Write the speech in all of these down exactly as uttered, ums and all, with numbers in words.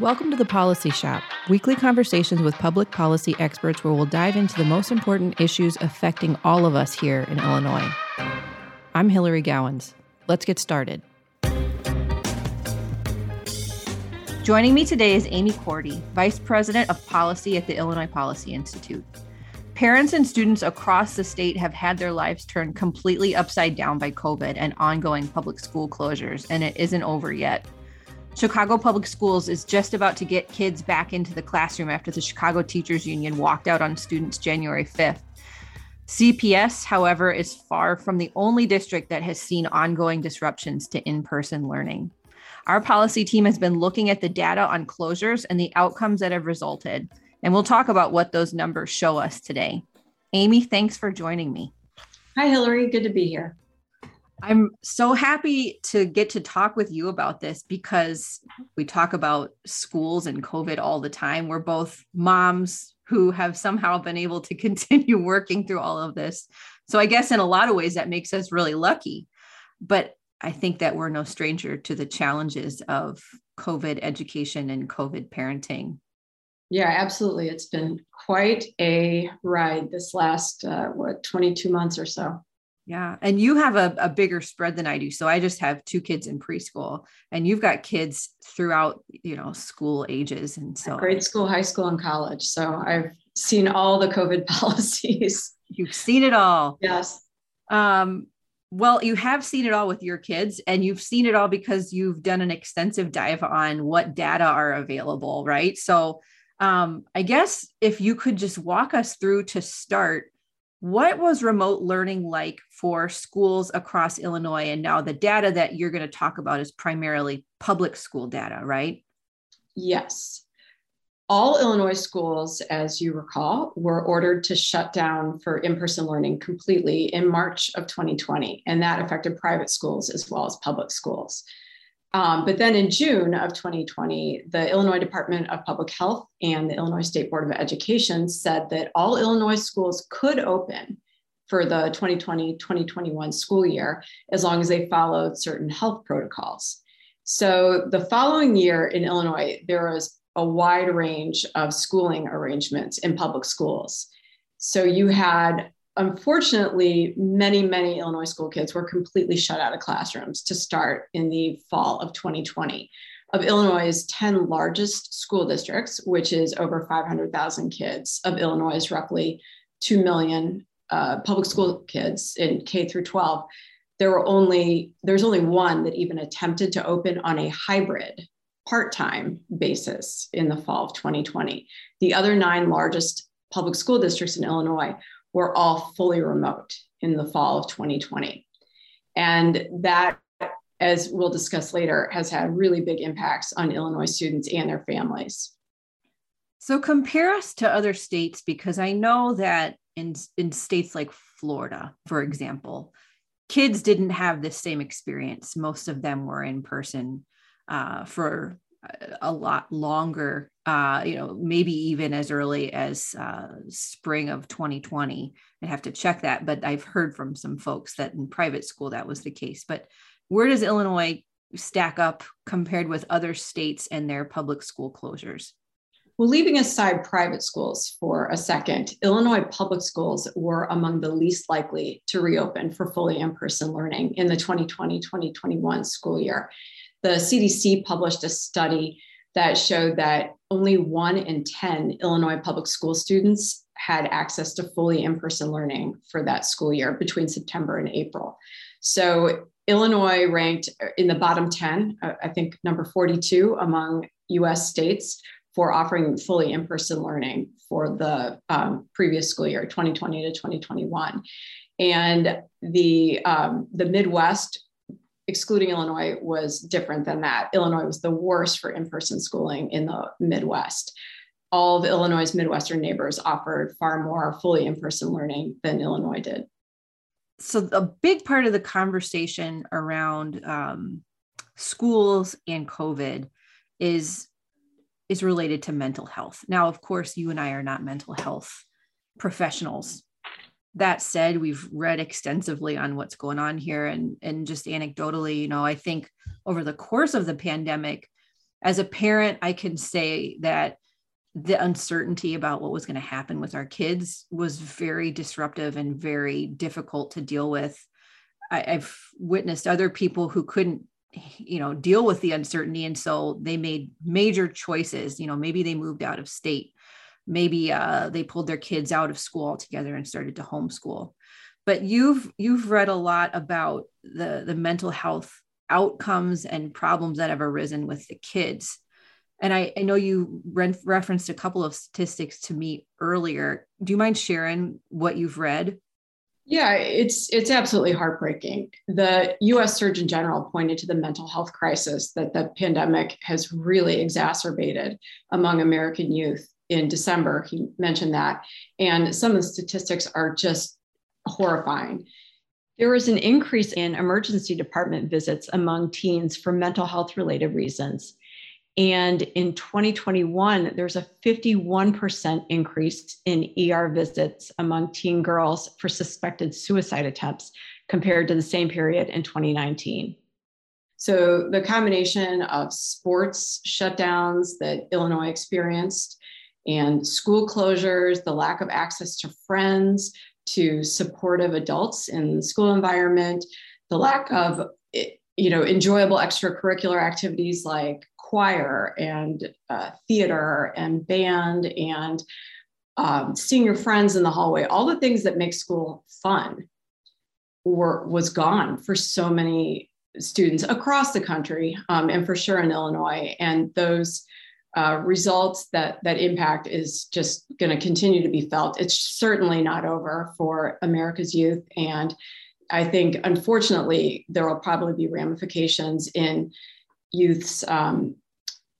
Welcome to the Policy Shop, weekly conversations with public policy experts where we'll dive into the most important issues affecting all of us here in Illinois. I'm Hillary Gowans. Let's get started. Joining me today is Amy Korte, Vice President of Policy at the Illinois Policy Institute. Parents and students across the state have had their lives turned completely upside down by COVID and ongoing public school closures, and it isn't over yet. Chicago Public Schools is just about to get kids back into the classroom after the Chicago Teachers Union walked out on students January fifth. C P S, however, is far from the only district that has seen ongoing disruptions to in-person learning. Our policy team has been looking at the data on closures and the outcomes that have resulted, and we'll talk about what those numbers show us today. Amy, thanks for joining me. Hi, Hillary. Good to be here. I'm so happy to get to talk with you about this because we talk about schools and COVID all the time. We're both moms who have somehow been able to continue working through all of this. So I guess in a lot of ways that makes us really lucky, but I think that we're no stranger to the challenges of COVID education and COVID parenting. Yeah, absolutely. It's been quite a ride this last, uh, what, twenty-two months or so. Yeah. And you have a, a bigger spread than I do. So I just have two kids in preschool and you've got kids throughout, you know, school ages. And so grade school, high school, and college. So I've seen all the COVID policies. You've seen it all. Yes. Um, well, you have seen it all with your kids and you've seen it all because you've done an extensive dive on what data are available, right? So um, I guess if you could just walk us through to start, what was remote learning like for schools across Illinois? And now the data that you're going to talk about is primarily public school data, right? Yes. All Illinois schools, as you recall, were ordered to shut down for in-person learning completely in March of twenty twenty. And that affected private schools as well as public schools. Um, but then in June of twenty twenty, the Illinois Department of Public Health and the Illinois State Board of Education said that all Illinois schools could open for the twenty twenty twenty twenty-one school year as long as they followed certain health protocols. So the following year in Illinois, there was a wide range of schooling arrangements in public schools. So you had, unfortunately, many, many Illinois school kids were completely shut out of classrooms to start in the fall of twenty twenty. Of Illinois' ten largest school districts, which is over five hundred thousand kids, of Illinois' roughly two million uh, public school kids in K through twelve, there were only, there's only one that even attempted to open on a hybrid part-time basis in the fall of twenty twenty. The other nine largest public school districts in Illinois were all fully remote in the fall of twenty twenty. And that, as we'll discuss later, has had really big impacts on Illinois students and their families. So compare us to other states, because I know that in, in states like Florida, for example, kids didn't have the same experience. Most of them were in person uh, for a lot longer, uh, you know, maybe even as early as uh, spring of twenty twenty. I have to check that, but I've heard from some folks that in private school that was the case. But where does Illinois stack up compared with other states and their public school closures? Well, leaving aside private schools for a second, Illinois public schools were among the least likely to reopen for fully in-person learning in the twenty twenty twenty twenty-one school year. The C D C published a study that showed that only one in ten Illinois public school students had access to fully in-person learning for that school year between September and April. So Illinois ranked in the bottom ten, I think number forty-two among U S states for offering fully in-person learning for the um, previous school year, twenty twenty to twenty twenty-one. And the, um, the Midwest, excluding Illinois, was different than that. Illinois was the worst for in-person schooling in the Midwest. All of Illinois' Midwestern neighbors offered far more fully in-person learning than Illinois did. So a big part of the conversation around um, schools and COVID is, is related to mental health. Now, of course, you and I are not mental health professionals. That said, we've read extensively on what's going on here and, and just anecdotally, you know, I think over the course of the pandemic, as a parent, I can say that the uncertainty about what was going to happen with our kids was very disruptive and very difficult to deal with. I, I've witnessed other people who couldn't, you know, deal with the uncertainty. And so they made major choices. You know, maybe they moved out of state. Maybe uh, they pulled their kids out of school altogether and started to homeschool. But you've you've read a lot about the, the mental health outcomes and problems that have arisen with the kids. And I, I know you re- referenced a couple of statistics to me earlier. Do you mind sharing what you've read? Yeah, it's it's absolutely heartbreaking. The U S Surgeon General pointed to the mental health crisis that the pandemic has really exacerbated among American youth in December. He mentioned that. And some of the statistics are just horrifying. There was an increase in emergency department visits among teens for mental health related reasons. And in twenty twenty-one, there's a fifty-one percent increase in E R visits among teen girls for suspected suicide attempts compared to the same period in twenty nineteen. So the combination of sports shutdowns that Illinois experienced and school closures, the lack of access to friends, to supportive adults in the school environment, the lack of, you know, enjoyable extracurricular activities like choir and uh, theater and band and um, seeing your friends in the hallway, all the things that make school fun were, was gone for so many students across the country, um, and for sure in Illinois. And those uh, results, that, that impact is just going to continue to be felt. It's certainly not over for America's youth. And I think, unfortunately, there will probably be ramifications in youth's um,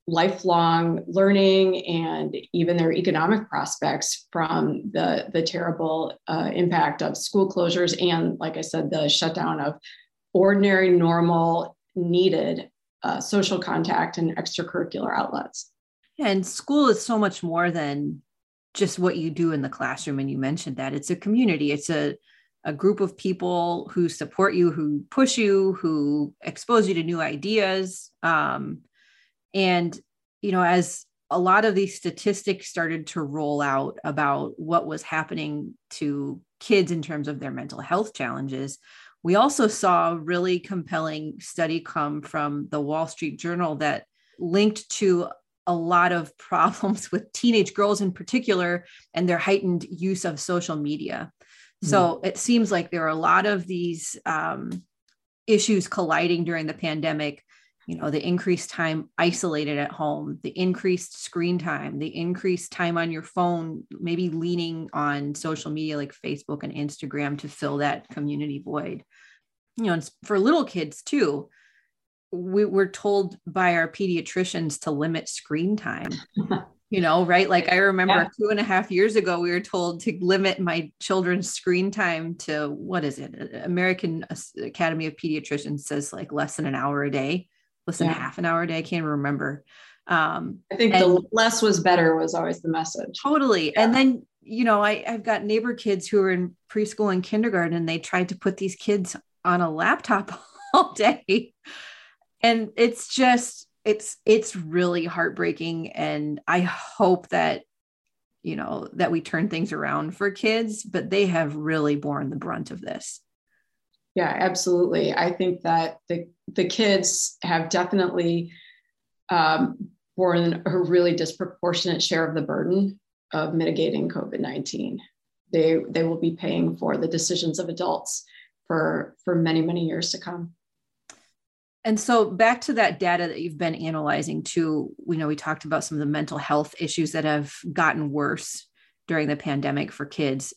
lifelong learning and even their economic prospects from the, the terrible uh, impact of school closures and, like I said, the shutdown of ordinary, normal, needed uh, social contact and extracurricular outlets. And school is so much more than just what you do in the classroom. And you mentioned that it's a community. It's a a group of people who support you, who push you, who expose you to new ideas. Um, and, you know, as a lot of these statistics started to roll out about what was happening to kids in terms of their mental health challenges, we also saw a really compelling study come from the Wall Street Journal that linked to a lot of problems with teenage girls in particular and their heightened use of social media. So it seems like there are a lot of these um, issues colliding during the pandemic, you know, the increased time isolated at home, the increased screen time, the increased time on your phone, maybe leaning on social media like Facebook and Instagram to fill that community void. You know, and for little kids too, we were told by our pediatricians to limit screen time. You know, right? Like I remember yeah. two and a half years ago, we were told to limit my children's screen time to, what is it? American Academy of Pediatricians says like less than an hour a day, less than yeah. half an hour a day. I can't remember. Um, I think the less was better was always the message. Totally. Yeah. And then, you know, I, I've got neighbor kids who are in preschool and kindergarten, and they tried to put these kids on a laptop all day. And it's just, It's it's really heartbreaking, and I hope that, you know, that we turn things around for kids, but they have really borne the brunt of this. Yeah, absolutely. I think that the, the kids have definitely um, borne a really disproportionate share of the burden of mitigating COVID nineteen. They they will be paying for the decisions of adults for, for many, many years to come. And so back to that data that you've been analyzing too, we know we talked about some of the mental health issues that have gotten worse during the pandemic for kids,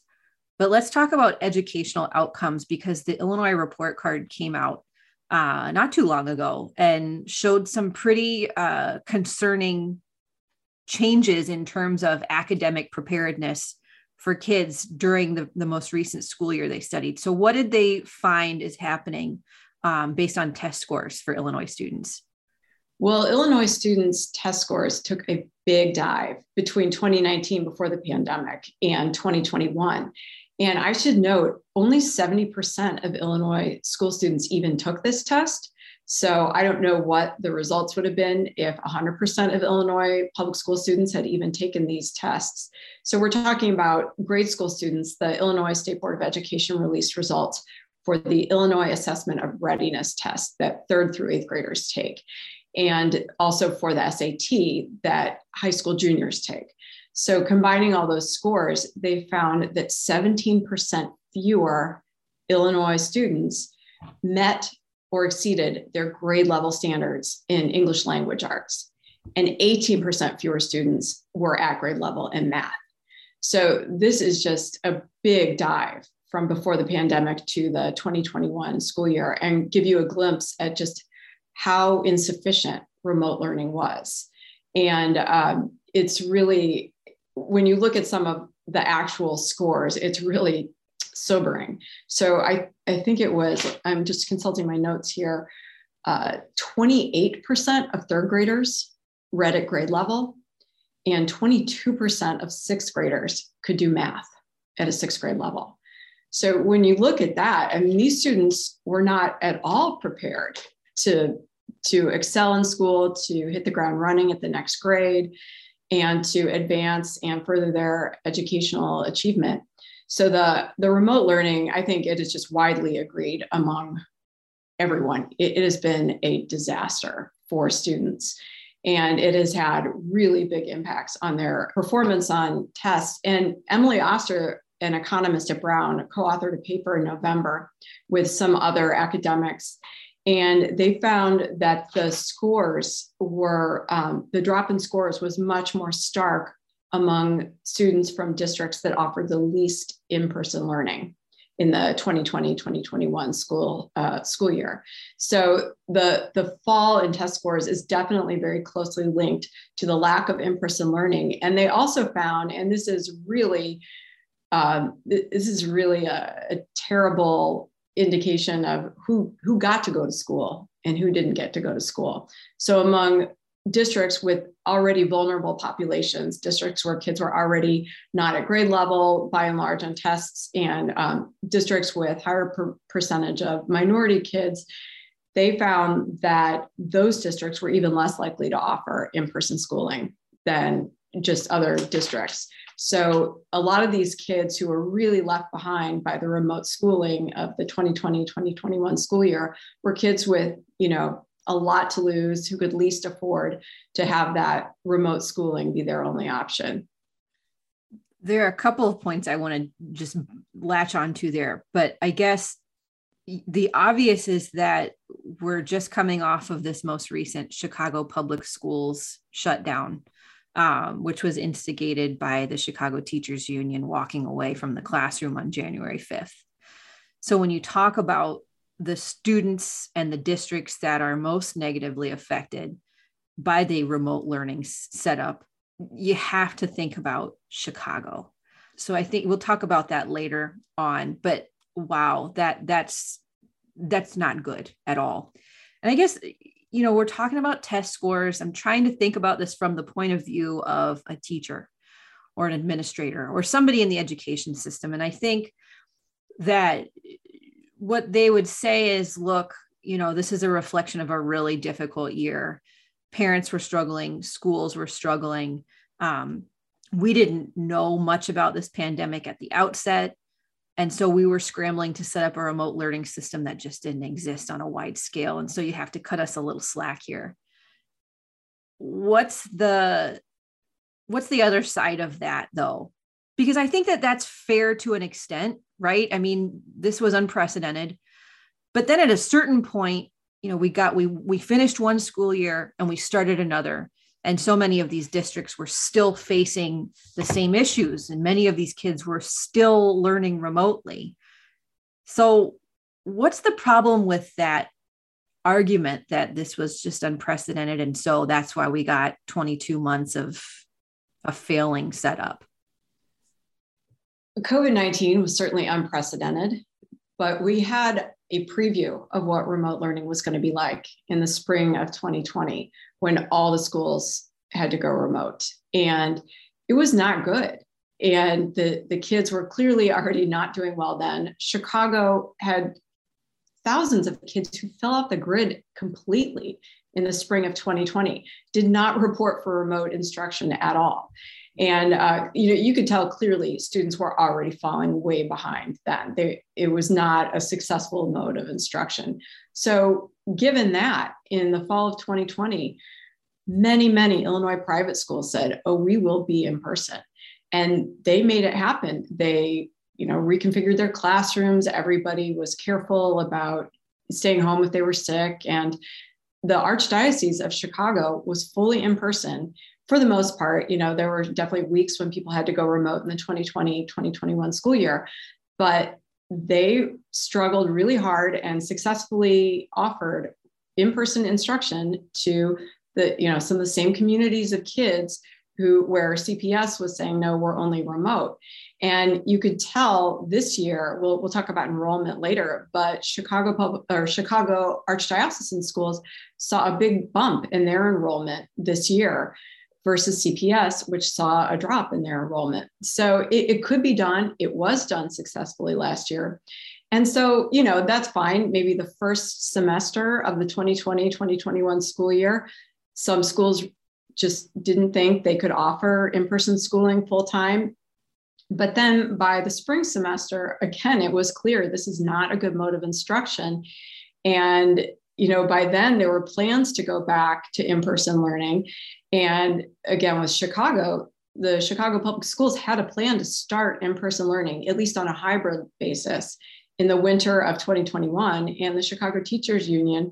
but let's talk about educational outcomes, because the Illinois report card came out uh, not too long ago and showed some pretty uh, concerning changes in terms of academic preparedness for kids during the, the most recent school year they studied. So what did they find is happening Um, based on test scores for Illinois students? Well, Illinois students' test scores took a big dive between twenty nineteen, before the pandemic, and twenty twenty-one. And I should note, only seventy percent of Illinois school students even took this test. So I don't know what the results would have been if one hundred percent of Illinois public school students had even taken these tests. So we're talking about grade school students. The Illinois State Board of Education released results for the Illinois Assessment of Readiness test that third through eighth graders take, and also for the S A T that high school juniors take. So combining all those scores, they found that seventeen percent fewer Illinois students met or exceeded their grade level standards in English language arts, and eighteen percent fewer students were at grade level in math. So this is just a big dive from before the pandemic to the twenty twenty-one school year, and give you a glimpse at just how insufficient remote learning was. And um, it's really, when you look at some of the actual scores, it's really sobering. So I, I think it was, I'm just consulting my notes here, uh, twenty-eight percent of third graders read at grade level, and twenty-two percent of sixth graders could do math at a sixth grade level. So when you look at that, I mean, these students were not at all prepared to, to excel in school, to hit the ground running at the next grade, and to advance and further their educational achievement. So the, the remote learning, I think it is just widely agreed among everyone. It, it has been a disaster for students, and it has had really big impacts on their performance on tests. And Emily Oster, an economist at Brown, co-authored a paper in November with some other academics, and they found that the scores were, um, the drop in scores was much more stark among students from districts that offered the least in-person learning in the twenty twenty twenty twenty-one school uh, school year. So the, the fall in test scores is definitely very closely linked to the lack of in-person learning. And they also found, and this is really, um, this is really a, a terrible indication of who, who got to go to school and who didn't get to go to school. So among districts with already vulnerable populations, districts where kids were already not at grade level by and large on tests, and um, districts with higher per percentage of minority kids, they found that those districts were even less likely to offer in-person schooling than just other districts. So a lot of these kids who were really left behind by the remote schooling of the twenty twenty twenty twenty-one school year were kids with, you know, a lot to lose, who could least afford to have that remote schooling be their only option. There are a couple of points I want to just latch onto there, but I guess the obvious is that we're just coming off of this most recent Chicago Public Schools shutdown, um, which was instigated by the Chicago Teachers Union walking away from the classroom on January fifth. So when you talk about the students and the districts that are most negatively affected by the remote learning setup, you have to think about Chicago. So I think we'll talk about that later on, but wow, that that's, that's not good at all. And I guess, you know, we're talking about test scores. I'm trying to think about this from the point of view of a teacher or an administrator or somebody in the education system. And I think that what they would say is, look, you know, this is a reflection of a really difficult year. Parents were struggling, schools were struggling. Um, we didn't know much about this pandemic at the outset. And so we were scrambling to set up a remote learning system that just didn't exist on a wide scale. And so you have to cut us a little slack here. What's the, what's the other side of that though? Because I think that that's fair to an extent, right? I mean, this was unprecedented, but then at a certain point, you know, we got, we, we finished one school year and we started another. And so many of these districts were still facing the same issues. And many of these kids were still learning remotely. So what's the problem with that argument that this was just unprecedented? And so that's why we got twenty-two months of a failing setup. COVID nineteen was certainly unprecedented, but we had a preview of what remote learning was going to be like in the spring of twenty twenty, when all the schools had to go remote. And it was not good. And the, the kids were clearly already not doing well then. Chicago had thousands of kids who fell off the grid completely in the spring of twenty twenty, did not report for remote instruction at all. And uh, you know, you could tell clearly students were already falling way behind then. They, it was not a successful mode of instruction. So given that, in the fall of twenty twenty, many, many Illinois private schools said, oh, we will be in person. And they made it happen. They, you know, reconfigured their classrooms. Everybody was careful about staying home if they were sick. And the Archdiocese of Chicago was fully in person for the most part. You know, there were definitely weeks when people had to go remote in the twenty twenty, twenty twenty-one school year, but they struggled really hard and successfully offered in-person instruction to the, you know, some of the same communities of kids who, where C P S was saying, no, we're only remote. And you could tell this year, we'll, we'll talk about enrollment later, but Chicago Public or Chicago Archdiocesan schools saw a big bump in their enrollment this year versus C P S, which saw a drop in their enrollment. So it, it could be done. It was done successfully last year. And so, you know, that's fine. Maybe the first semester of the twenty twenty, twenty twenty-one school year, some schools just didn't think they could offer in-person schooling full-time. But then by the spring semester, again, it was clear this is not a good mode of instruction. And, you know, by then there were plans to go back to in-person learning. And again, with Chicago, the Chicago Public Schools had a plan to start in-person learning, at least on a hybrid basis, in the winter of twenty twenty-one. And the Chicago Teachers Union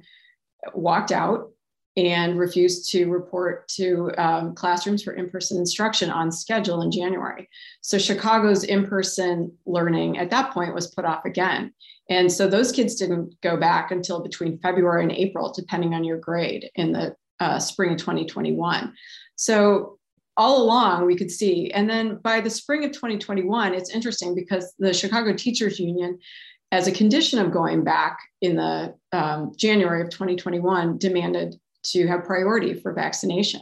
walked out and refused to report to um, classrooms for in-person instruction on schedule in January. So Chicago's in-person learning at that point was put off again. And so those kids didn't go back until between February and April, depending on your grade, in the uh, spring of twenty twenty-one. So all along we could see. And then by the spring of twenty twenty-one, it's interesting because the Chicago Teachers Union, as a condition of going back in the um, January of twenty twenty-one, demanded to have priority for vaccination.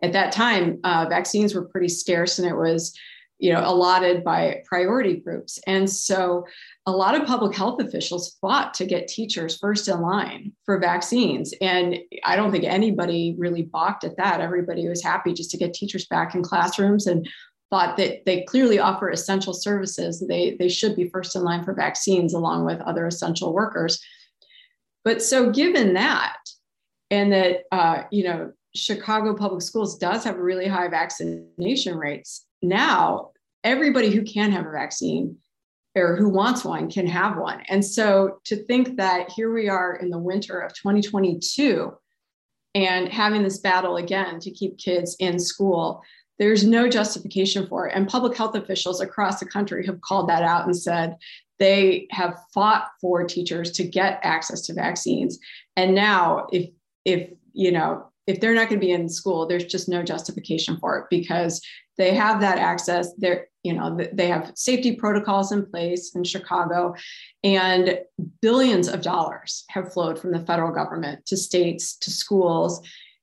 At that time, uh, vaccines were pretty scarce, and it was, you know, allotted by priority groups. And so a lot of public health officials fought to get teachers first in line for vaccines. And I don't think anybody really balked at that. Everybody was happy just to get teachers back in classrooms and thought that they clearly offer essential services. They, they should be first in line for vaccines along with other essential workers. But so given that, and that, uh, you know, Chicago Public Schools does have really high vaccination rates. Now, everybody who can have a vaccine or who wants one can have one. And so to think that here we are in the winter of twenty twenty-two and having this battle again to keep kids in school, there's no justification for it. And public health officials across the country have called that out and said they have fought for teachers to get access to vaccines. And now if If, you know, if they're not going to be in school, there's just no justification for it because they have that access. They're, you know, they have safety protocols in place in Chicago, and billions of dollars have flowed from the federal government to states, to schools,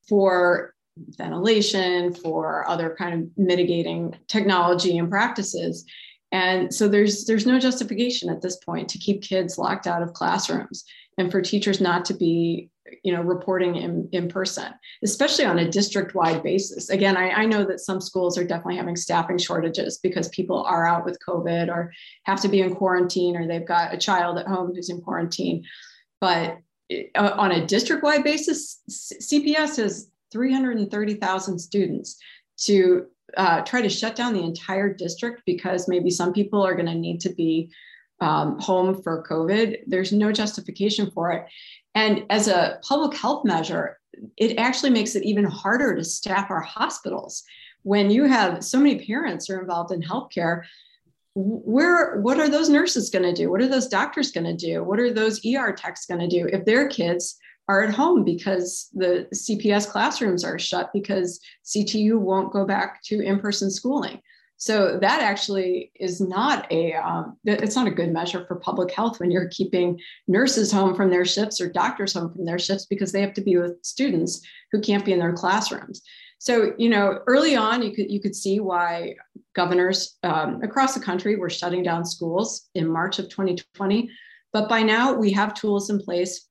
for ventilation, for other kind of mitigating technology and practices. And so there's there's no justification at this point to keep kids locked out of classrooms and for teachers not to be, you know, reporting in, in person, especially on a district-wide basis. Again, I, I know that some schools are definitely having staffing shortages because people are out with COVID or have to be in quarantine, or they've got a child at home who's in quarantine. But on a district-wide basis, C P S has three hundred thirty thousand students to uh, try to shut down the entire district because maybe some people are going to need to be um, home for COVID. There's no justification for it. And as a public health measure, it actually makes it even harder to staff our hospitals. When you have so many parents who are involved in healthcare, where, what are those nurses going to do? What are those doctors going to do? What are those E R techs going to do if their kids are at home because the C P S classrooms are shut because C T U won't go back to in-person schooling? So that actually is not a, um, it's not a good measure for public health when you're keeping nurses home from their shifts or doctors home from their shifts because they have to be with students who can't be in their classrooms. So, you know, early on, you could, you could see why governors um, across the country were shutting down schools in March of twenty twenty. But by now we have tools in place.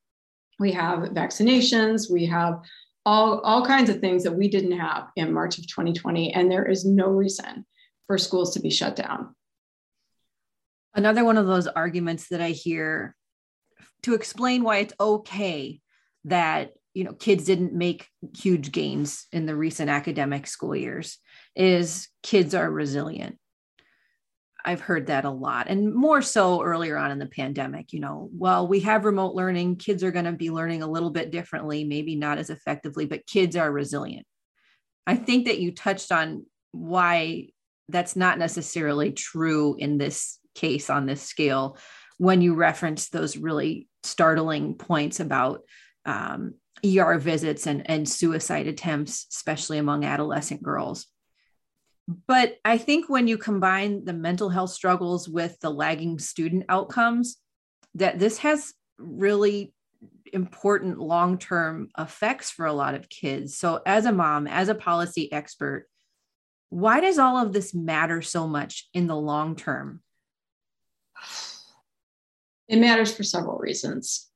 We have vaccinations, we have all, all kinds of things that we didn't have in March of twenty twenty, and there is no reason for schools to be shut down. Another one of those arguments that I hear to explain why it's okay that, you know, kids didn't make huge gains in the recent academic school years is kids are resilient. I've heard that a lot, and more so earlier on in the pandemic. You know, well, we have remote learning, kids are going to be learning a little bit differently, maybe not as effectively, but kids are resilient. I think that you touched on why that's not necessarily true in this case on this scale when you reference those really startling points about um, E R visits and, and suicide attempts, especially among adolescent girls. But I think when you combine the mental health struggles with the lagging student outcomes, that this has really important long-term effects for a lot of kids. So as a mom, as a policy expert, why does all of this matter so much in the long term? It matters for several reasons.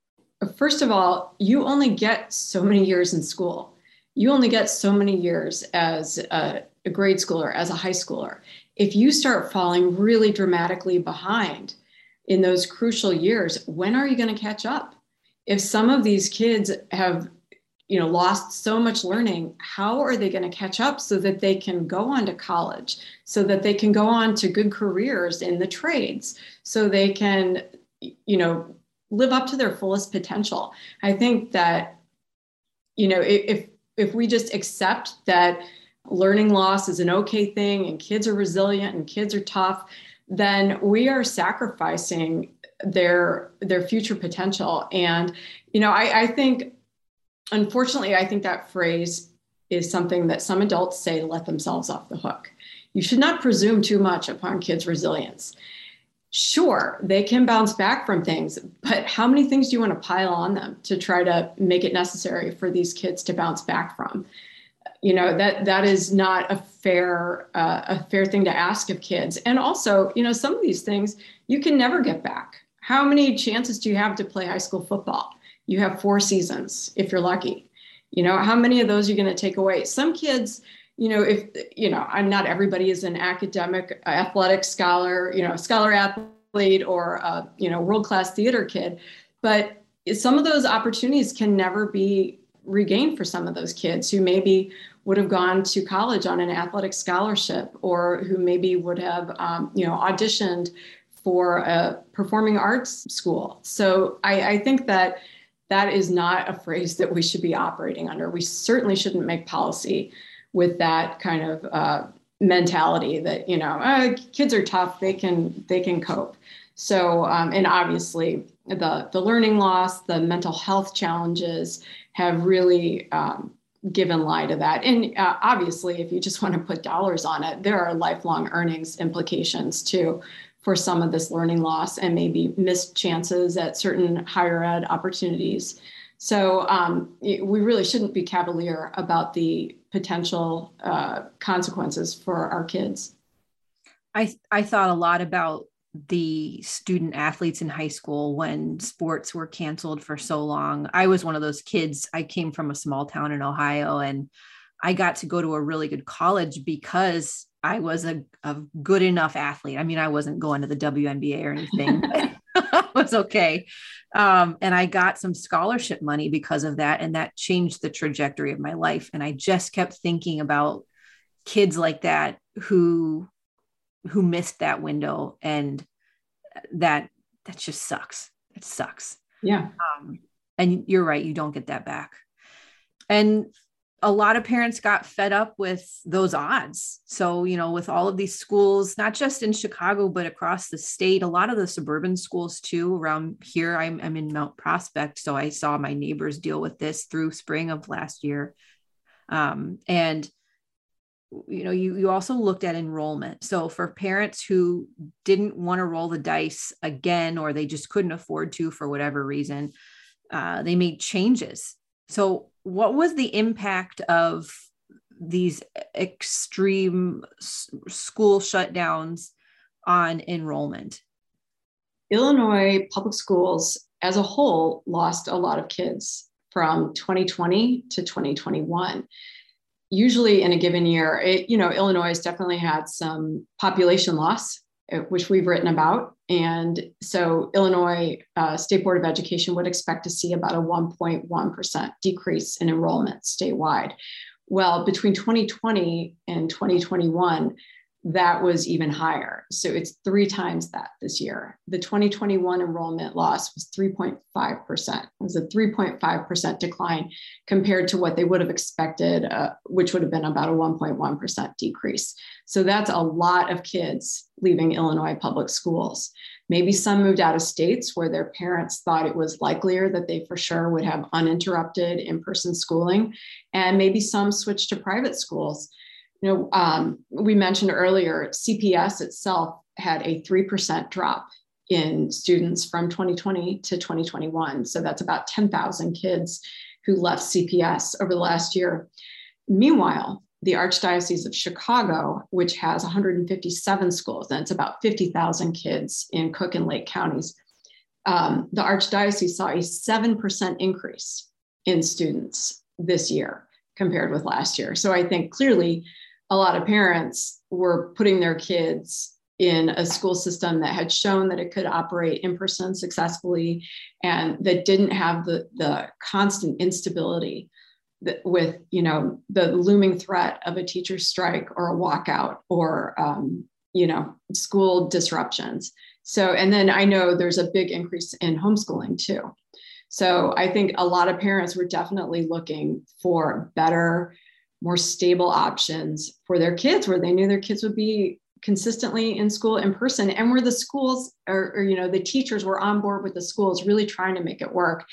First of all, you only get so many years in school. You only get so many years as a a grade schooler, as a high schooler. If you start falling really dramatically behind in those crucial years, when are you going to catch up? If some of these kids have, you know, lost so much learning, how are they going to catch up so that they can go on to college, so that they can go on to good careers in the trades, so they can, you know, live up to their fullest potential? I think that, you know, if if we just accept that learning loss is an okay thing, and kids are resilient, and kids are tough, then we are sacrificing their their future potential. And, you know, I, I think, unfortunately, I think that phrase is something that some adults say to let themselves off the hook. You should not presume too much upon kids' resilience. Sure, they can bounce back from things, but how many things do you want to pile on them to try to make it necessary for these kids to bounce back from? You know, that that is not a fair uh, a fair thing to ask of kids. And also, you know, some of these things you can never get back. How many chances do you have to play high school football? You have four seasons if you're lucky. You know, how many of those are going to take away? Some kids, you know, if you know, I'm not everybody is an academic, athletic scholar, you know, scholar athlete or a, you know, world class theater kid, but some of those opportunities can never be regained for some of those kids who maybe would have gone to college on an athletic scholarship, or who maybe would have, um, you know, auditioned for a performing arts school. So I, I think that that is not a phrase that we should be operating under. We certainly shouldn't make policy with that kind of uh, mentality that, you know, oh, kids are tough, they can, they can cope. So, um, and obviously the, the learning loss, the mental health challenges have really um, given lie to that. And uh, obviously, if you just want to put dollars on it, there are lifelong earnings implications too for some of this learning loss and maybe missed chances at certain higher ed opportunities. So um, it, we really shouldn't be cavalier about the potential uh, consequences for our kids. I I thought a lot about the student athletes in high school when sports were canceled for so long. I was one of those kids. I came from a small town in Ohio, and I got to go to a really good college because I was a, a good enough athlete. I mean, I wasn't going to the W N B A or anything, but I was okay. Um, and I got some scholarship money because of that. And that changed the trajectory of my life. And I just kept thinking about kids like that who who missed that window. And that, that just sucks. It sucks. Yeah. Um, and you're right. You don't get that back. And a lot of parents got fed up with those odds. So, you know, with all of these schools, not just in Chicago, but across the state, a lot of the suburban schools too, around here, I'm, I'm in Mount Prospect. So I saw my neighbors deal with this through spring of last year. Um, and you know, you, you also looked at enrollment. So for parents who didn't want to roll the dice again, or they just couldn't afford to for whatever reason, uh, they made changes. So what was the impact of these extreme s- school shutdowns on enrollment? Illinois public schools as a whole lost a lot of kids from twenty twenty to twenty twenty-one. Usually in a given year, it, you know, Illinois has definitely had some population loss, which we've written about. And so Illinois uh, State Board of Education would expect to see about a one point one percent decrease in enrollment statewide. Well, between twenty twenty and twenty twenty-one, that was even higher. So it's three times that this year. The twenty twenty-one enrollment loss was three point five percent. It was a three point five percent decline compared to what they would have expected, uh, which would have been about a one point one percent decrease. So that's a lot of kids leaving Illinois public schools. Maybe some moved out of states where their parents thought it was likelier that they for sure would have uninterrupted in-person schooling. And maybe some switched to private schools. You know, um, we mentioned earlier, C P S itself had a three percent drop in students from twenty twenty to twenty twenty-one. So that's about ten thousand kids who left C P S over the last year. Meanwhile, the Archdiocese of Chicago, which has one hundred fifty-seven schools, and it's about fifty thousand kids in Cook and Lake counties, um, the Archdiocese saw a seven percent increase in students this year compared with last year. So I think clearly, a lot of parents were putting their kids in a school system that had shown that it could operate in person successfully and that didn't have the, the constant instability that with, you know, the looming threat of a teacher strike or a walkout or, um, you know, school disruptions. So, and then I know there's a big increase in homeschooling too. So I think a lot of parents were definitely looking for better, more stable options for their kids where they knew their kids would be consistently in school in person and where the schools or, or, you know, the teachers were on board with the schools really trying to make it work.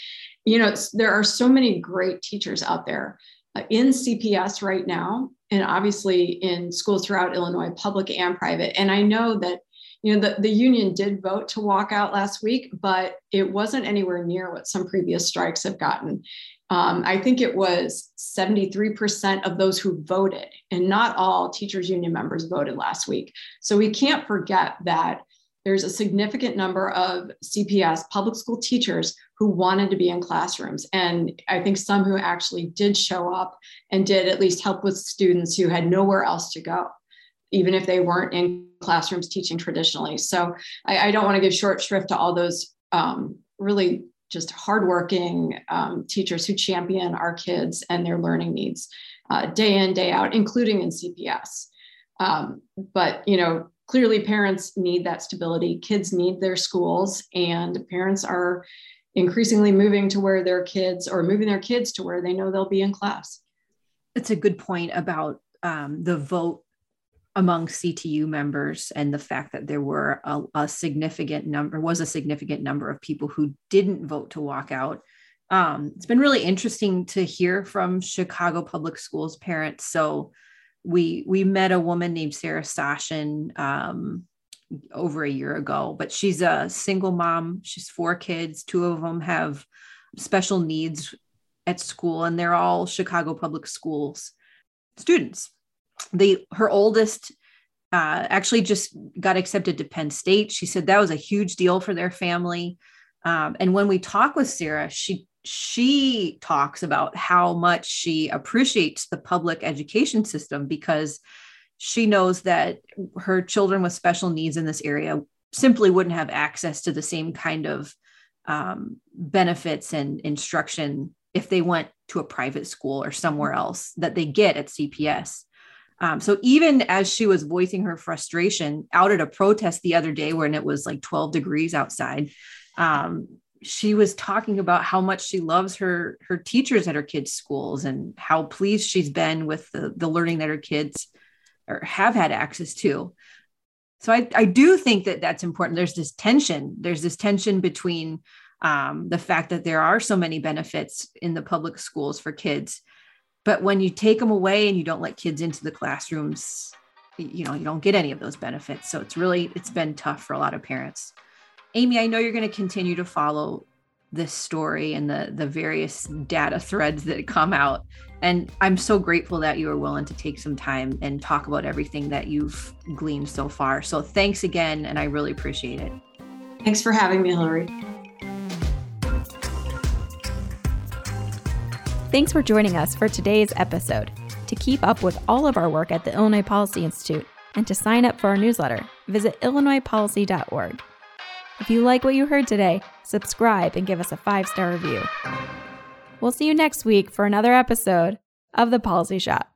You know, it's, there are so many great teachers out there uh, in C P S right now and obviously in schools throughout Illinois, public and private. And I know that, you know, the, the union did vote to walk out last week, but it wasn't anywhere near what some previous strikes have gotten. Um, I think it was seventy-three percent of those who voted, and not all teachers union members voted last week. So we can't forget that there's a significant number of C P S public school teachers who wanted to be in classrooms. And I think some who actually did show up and did at least help with students who had nowhere else to go, even if they weren't in classrooms teaching traditionally. So I, I don't want to give short shrift to all those um, really just hardworking um, teachers who champion our kids and their learning needs uh, day in, day out, including in C P S. Um, but, you know, clearly parents need that stability. Kids need their schools, and parents are increasingly moving to where their kids or moving their kids to where they know they'll be in class. That's a good point about um, the vote among C T U members and the fact that there were a, a significant number, was a significant number of people who didn't vote to walk out. Um, it's been really interesting to hear from Chicago Public Schools parents. So we we met a woman named Sarah Sashen um, over a year ago, but she's a single mom. She's four kids. Two of them have special needs at school, and they're all Chicago Public Schools students. The, her oldest uh, actually just got accepted to Penn State. She said that was a huge deal for their family. Um, and when we talk with Sarah, she, she talks about how much she appreciates the public education system because she knows that her children with special needs in this area simply wouldn't have access to the same kind of um, benefits and instruction if they went to a private school or somewhere else that they get at C P S. Um, so even as she was voicing her frustration out at a protest the other day when it was like twelve degrees outside, um, she was talking about how much she loves her, her teachers at her kids' schools and how pleased she's been with the, the learning that her kids or have had access to. So I, I do think that that's important. There's this tension. There's this tension between um, the fact that there are so many benefits in the public schools for kids. But when you take them away and you don't let kids into the classrooms, you know, you don't get any of those benefits. So it's really, it's been tough for a lot of parents. Amy, I know you're going to continue to follow this story and the, the various data threads that come out. And I'm so grateful that you are willing to take some time and talk about everything that you've gleaned so far. So thanks again, and I really appreciate it. Thanks for having me, Hillary. Thanks for joining us for today's episode. To keep up with all of our work at the Illinois Policy Institute and to sign up for our newsletter, visit illinois policy dot org. If you like what you heard today, subscribe and give us a five-star review. We'll see you next week for another episode of The Policy Shop.